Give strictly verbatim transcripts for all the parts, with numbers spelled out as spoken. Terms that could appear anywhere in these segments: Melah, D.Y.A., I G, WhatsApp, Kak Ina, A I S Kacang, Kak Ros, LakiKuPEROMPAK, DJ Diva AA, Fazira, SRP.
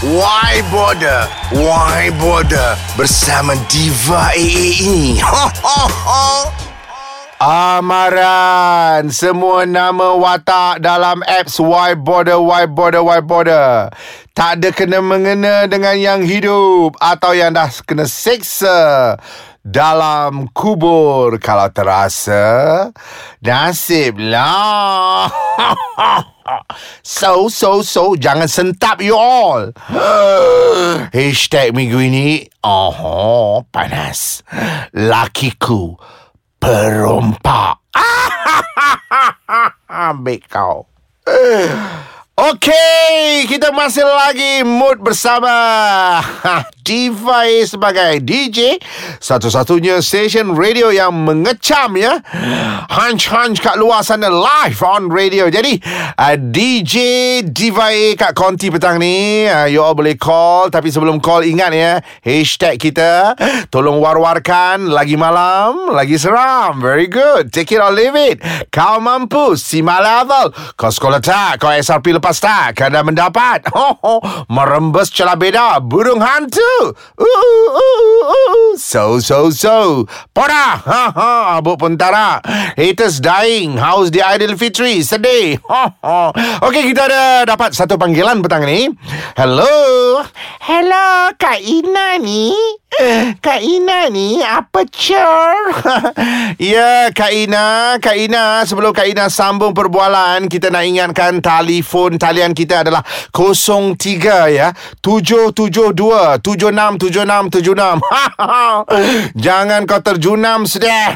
Why Border? Why Border? Bersama Diva A A ini. Ho, ho, ho. Amaran semua nama watak dalam apps Why Border, Why Border, Why Border. Tak ada kena-mengena dengan yang hidup atau yang dah kena seksa dalam kubur. Kalau terasa, nasiblah. So, so, so, jangan sentap you all. Hashtag minggu ini, oh, panas. Lakiku Perompak. Ambil kau. Okey, kita masih lagi mood bersama Diva sebagai D J, satu-satunya stesen radio yang mengecam ya, hunch-hunch kat luar sana live on radio. Jadi uh, D J Diva kat konti petang ni, uh, you all boleh call. Tapi sebelum call ingat ya, hashtag kita tolong war-warkan. Lagi malam, lagi seram. Very good, take it or leave it. Kau mampu, si malawal. Kau sekolah tak, kau S R P lepas tak, kena mendapat. Oh, oh, merembes celah beda, burung hantu. Uh, uh, uh, uh. So, so, so. Pora. Ha, ha. Abuk Pentara. Haters dying. How's the Idol Fitri? Sedih. Ha, ha. Okey, kita ada dapat satu panggilan petang ni. Hello. Hello, Kak Ina ni. Kak Ina ni apa cer? Ya, yeah, Kak Ina, Kak Ina, sebelum Kak Ina sambung perbualan, kita nak ingatkan telefon talian kita adalah kosong tiga ya, tujuh tujuh dua tujuh enam tujuh enam tujuh enam. Jangan kau terjunam sedih.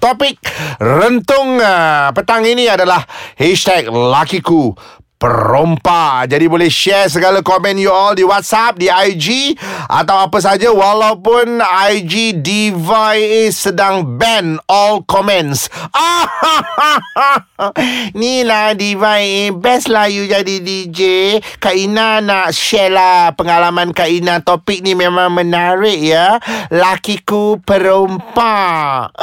Topik rentung petang ini adalah hashtag Lakiku Perompak. Jadi boleh share segala komen you all di WhatsApp, di I G atau apa saja, walaupun I G Diva A A sedang ban all comments. Ah, ha, ha, ha. Ni lah Diva A A, best lah you jadi D J. Kak Ina nak share lah pengalaman Kak Ina. Topik ni memang menarik ya, Lakiku Perompak.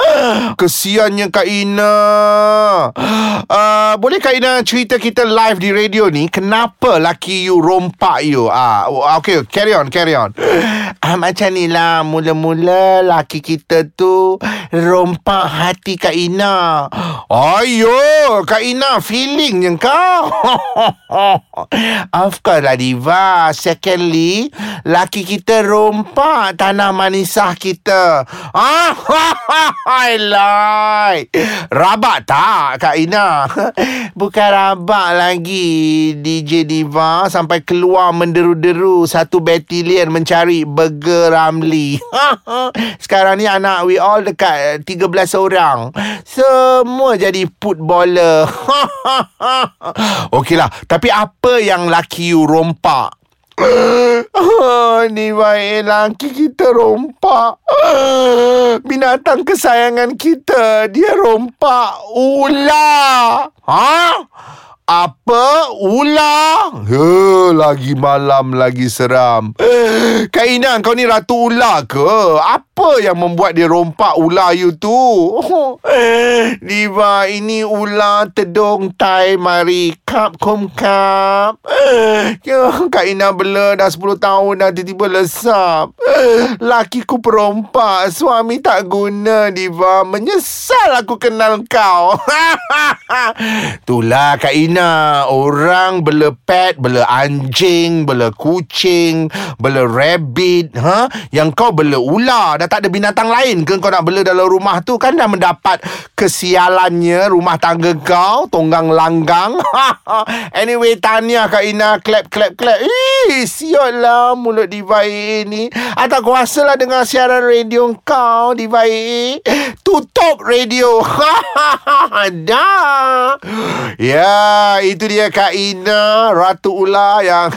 Kesiannya Kak Ina. Uh, boleh Kak Ina cerita kita live di radio radio ni, kenapa laki you rompak you? Ah, okay, carry on, carry on. Ah, macam ni lah, mula-mula laki kita tu rompak hati Kak Ina. Ayo, Kak Ina, feeling je kau. Of course lah Diva. Secondly, laki kita rompak tanah manisah kita. Ah, I like. Rabak tak, Kak Ina? Bukan rabak lagi D J Diva, sampai keluar menderu-deru satu batalion mencari Burger Ramli. Sekarang ni anak we all dekat tiga belas orang, semua jadi footballer. Okey lah, tapi apa yang laki you rompak? Oh, ni baik laki kita rompak. Binatang kesayangan kita, dia rompak ular. Ha? Apa? Ular? He, lagi malam, lagi seram. Kak Ina, kau ni ratu ular ke? Apa yang membuat dia rompak ular you tu? Oh, Diva, ini ular tedung tai mari. Kap, kom, kap. Ya, Kak Ina bela dah sepuluh tahun dah, tiba-tiba lesap. Lakiku perompak, suami tak guna, Diva. Menyesal aku kenal kau. Itulah Kak Ina. Orang bela pet, bela anjing, bela kucing, bela rabbit, ha? Yang kau bela ular. Dah tak ada binatang lain ke kau nak bela dalam rumah tu? Kan dah mendapat kesialannya rumah tangga kau, tonggang langgang. Anyway, tahniah Kak Ina. Clap, clap, clap. Eh, siot lah mulut Diva A A ni. Atau kuasa lah dengar siaran radio kau, Diva A A. Tutup radio. Dah. Ya, yeah. Itu dia Kak Ina, ratu ular yang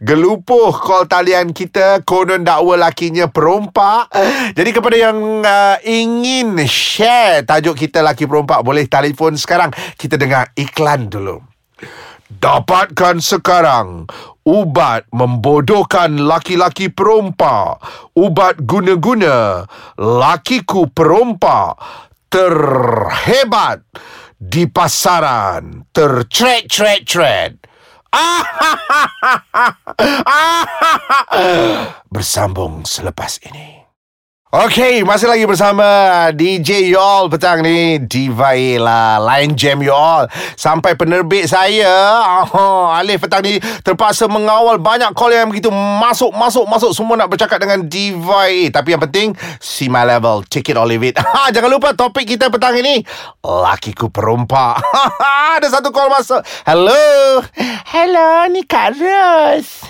gelupuh call talian kita. Konon dakwa lakinya perompak. Jadi kepada yang uh, ingin share tajuk kita Laki Perompak, boleh telefon sekarang. Kita dengar iklan dulu. Dapatkan sekarang ubat membodohkan laki-laki perompak. Ubat guna-guna Lakiku Perompak, terhebat di pasaran, tercret-cret-cret. Bersambung selepas ini. Okey, masih lagi bersama D J you all petang ni, D Y A lah, Line Jam you all. Sampai penerbit saya, oh, Alif petang ni terpaksa mengawal banyak call yang begitu masuk-masuk-masuk, semua nak bercakap dengan D Y A. Tapi yang penting, see my level, take it or leave it. Jangan lupa topik kita petang ini, laki ku perompak. Ada satu call masuk. Hello. Hello, ni Kak Ros.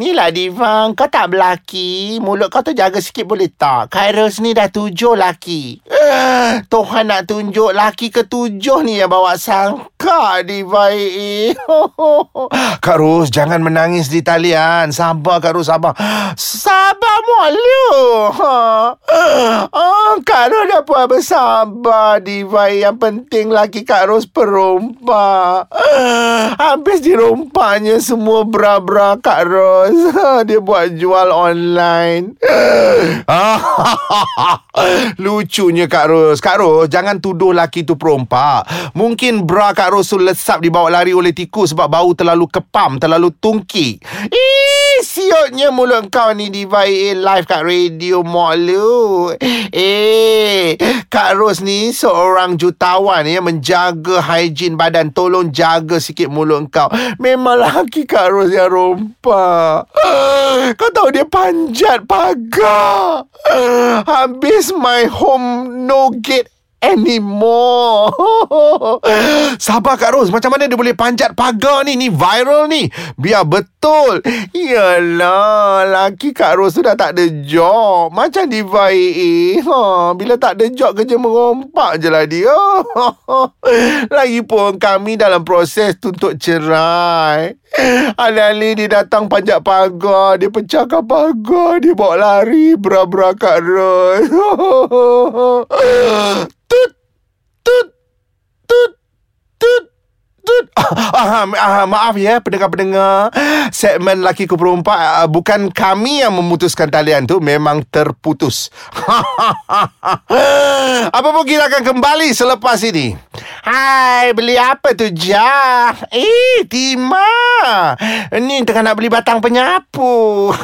Ni lah Diva, kau tak berlaki, mulut kau tu jaga sikit boleh tak? Kak Ros ni dah tujuh laki. Uh, Tuhan nak tunjuk laki ketujuh ni yang bawa sangka Diva A A. Kak Ros, jangan menangis di talian. Sabar Kak Ros, sabar. Sabar malu. Huh. Oh, Kak Ros dah puan bersabar Diva A A. Yang penting laki Kak Ros perompak. Uh, habis dirompaknya semua bra-bra Kak Ros. Dia buat jual online. Lucunya Kak Ros. Kak Ros, jangan tuduh laki tu perompak. Mungkin bra Kak Ros tu lesap dibawa lari oleh tikus sebab bau terlalu kepam, terlalu tungki. Eh, siotnya mulut kau ni D Y A live kat radio malu. Eh, Kak Ros ni seorang jutawan yang menjaga hijin badan. Tolong jaga sikit mulut kau. Memang laki Kak Ros yang rompak. Kau tahu dia panjat pagar. Uh, habis my home no gate anymore. Sabar Kak Ros, macam mana dia boleh panjat pagar ni? Ni viral ni. Biar betul. Yalah, laki Kak Ros tu dah tak ada job. Macam Diva A A. Ha, bila tak ada job, kerja merompak je lah dia. Lagipun kami dalam proses tuntut cerai. Alih-alih dia datang panjat pagar, dia pecahkan pagar, dia bawa lari bra-bra Kak Ros. Tut, tut, tut, tut, tut. Ah, ah, ah, maaf ya pendengar-pendengar. Segmen Laki Ku Perompak, ah, bukan kami yang memutuskan talian tu, memang terputus. Apa pun kita akan kembali selepas ini. Hai, beli apa tu, Jah? Eh, Tima. Ni tengah nak beli batang penyapu.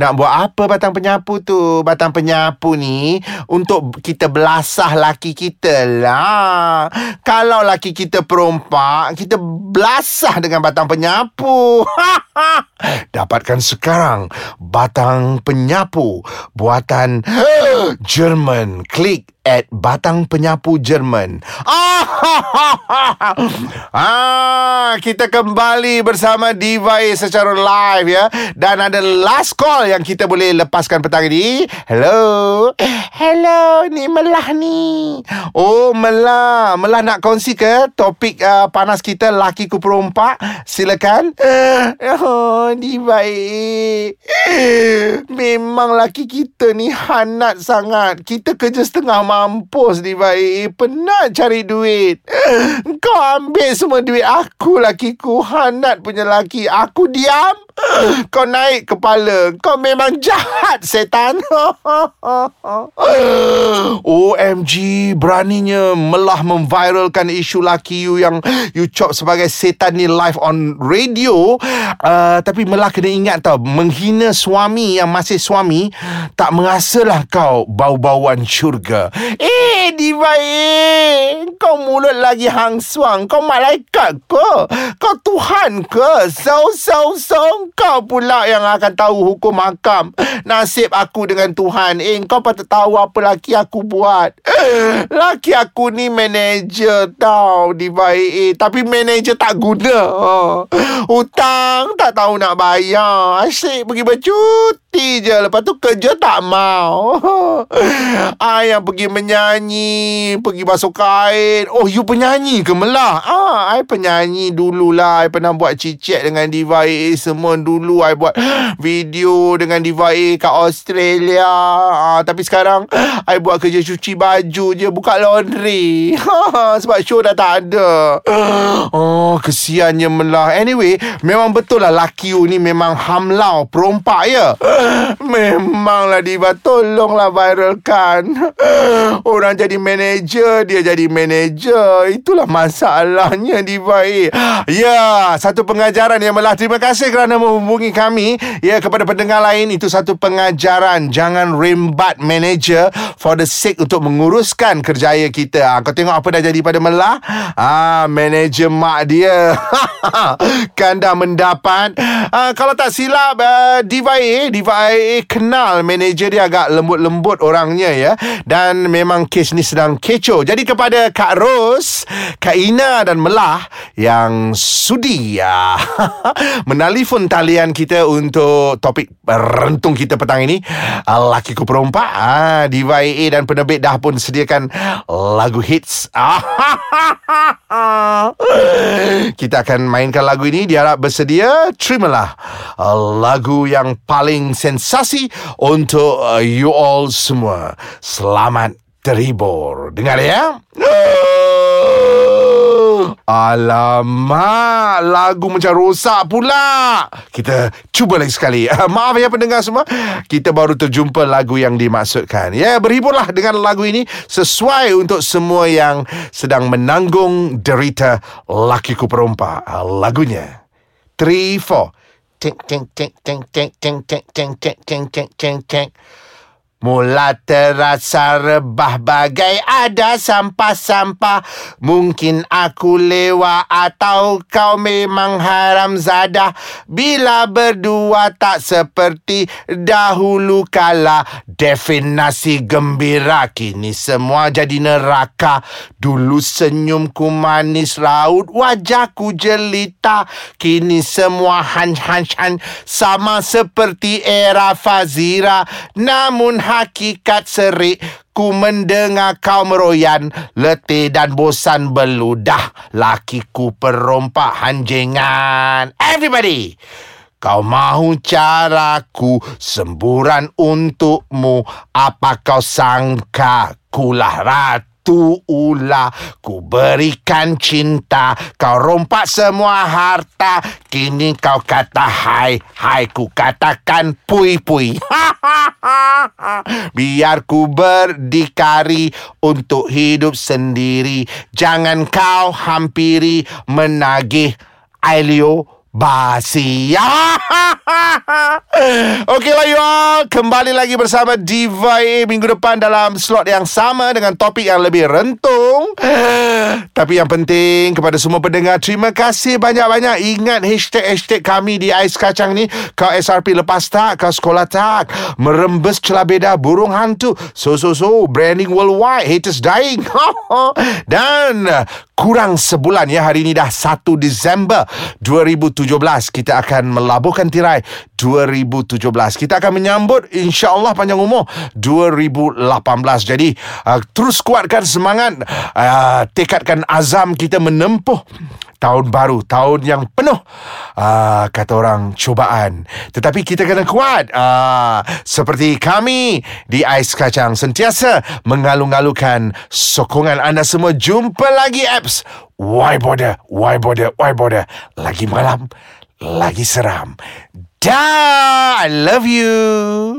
Nak buat apa batang penyapu tu? Batang penyapu ni untuk kita belasah laki kita lah. Kalau laki kita perompak, kita belasah dengan batang penyapu. Dapatkan sekarang batang penyapu buatan Jerman. Klik at batang penyapu Jerman. Ah, ha, ha, ha. Ah, kita kembali bersama D Y A secara live ya. Dan ada last call yang kita boleh lepaskan petang ini. Hello. Hello, ni Melah ni. Oh, Melah. Melah nak kongsi ke topik uh, panas kita laki ku perompak? Silakan. Oh, D Y A. Memang laki kita ni hanat sangat. Kita kerja setengah malam. Mampus D Y A, penat cari duit. Kau ambil semua duit aku lakiku. Hanat punya laki. Aku diam, kau naik kepala. Kau memang jahat setan. O M G, beraninya Melah memviralkan isu laki you yang you cop sebagai setan ni live on radio. uh, Tapi Melah kena ingat tau, menghina suami yang masih suami, tak mengasalah kau bau-bauan syurga. Eh, D Y A, kau mulut lagi hang suang. Kau malaikat ke? Kau Tuhan ke? So, so, so, kau pula yang akan tahu hukum hakam nasib aku dengan Tuhan. Eh, kau patut tahu apa laki aku buat. Laki aku ni manager tau, D Y A. Tapi manager tak guna. Ha. Hutang tak tahu nak bayar. Asyik pergi bercuti je. Lepas tu kerja tak mau. Ah, yang pergi menyanyi, pergi basuh kain. Oh, you penyanyi ke Melah? Ah, I penyanyi dululah. I pernah buat cicet dengan D Y A. Semua Zaman dulu I buat video dengan D Y A kat Australia, ha, tapi sekarang I buat kerja cuci baju je, buka laundry sebab show dah tak ada. Oh, kesiannya Melah. Anyway, memang betul lah laki you ni memang hamlau, perompak ya. Memanglah Diva, tolonglah viralkan. Orang jadi manager, dia jadi manager. Itulah masalahnya Diva. Ya, satu pengajaran yang Melah. Terima kasih kerana menghubungi kami. Ya, kepada pendengar lain, itu satu pengajaran. Jangan rembat manager for the sake untuk menguruskan kerjaya kita. Ha, kau tengok apa dah jadi pada Melah. Ah, ha, manager mak dia kan dah mendapat. Ha, kalau tak silap, uh, D Y A, D Y A kenal manager dia, agak lembut-lembut orangnya ya. Dan memang kes ni sedang kecoh. Jadi kepada Kak Ros, Kak Ina dan Melah yang sudi ya, menelefon talian kita untuk topik rentung kita petang ini, Laki Ku Perompak. Ah, D Y A dan penerbit dah pun sediakan lagu hits. Kita akan mainkan lagu ini, diharap bersedia. Terimalah lagu yang paling sensasi untuk you all semua. Selamat terhibur. Dengar ya. Alamak, lagu macam rosak pula. Kita cuba lagi sekali. Maaf ya pendengar semua, kita baru terjumpa lagu yang dimaksudkan. Ya, berhiburlah dengan lagu ini, sesuai untuk semua yang sedang menanggung derita Laki Ku Perompak. Lagunya three four Ting ting ting ting ting ting ting ting ting ting ting ting. Mula terasa rebah bagai ada sampah-sampah. Mungkin aku lewa atau kau memang haramzadah. Bila berdua tak seperti dahulu kala. Definasi gembira kini semua jadi neraka. Dulu senyumku manis raut, wajahku jelita. Kini semua han-han-han sama seperti era Fazira. Namun hakikat serik, ku mendengar kau meroyan. Letih dan bosan beludah, laki ku perompak hanjengan. Everybody, kau mahu caraku, semburan untukmu. Apa kau sangka, kulah ratu tu ulah. Ku berikan cinta, kau rompak semua harta. Kini kau kata hai, hai ku katakan pui pui. Biar ku berdikari untuk hidup sendiri. Jangan kau hampiri, menagih Ailio Basia. Okeylah you all, kembali lagi bersama D Y A minggu depan dalam slot yang sama dengan topik yang lebih rentung. Tapi yang penting, kepada semua pendengar, terima kasih banyak-banyak. Ingat hashtag-hashtag kami di A I S Kacang ni. Kau S R P lepas tak? Kau sekolah tak? Merembes celah beda, burung hantu, So-so-so, branding worldwide, haters dying. Dan kurang sebulan ya, hari ini dah satu Disember dua ribu tujuh belas. Kita akan melabuhkan tirai dua ribu tujuh belas. Kita akan menyambut insya-Allah panjang umur dua ribu lapan belas. Jadi uh, terus kuatkan semangat, uh, tekadkan azam kita menempuh tahun baru, tahun yang penuh uh, kata orang cubaan. Tetapi kita kena kuat, uh, seperti kami di A I S Kacang sentiasa mengalu-alukan sokongan anda semua. Jumpa lagi apps Why Border, Why Border, Why Border. Lagi malam, lagi seram. Dah, I love you.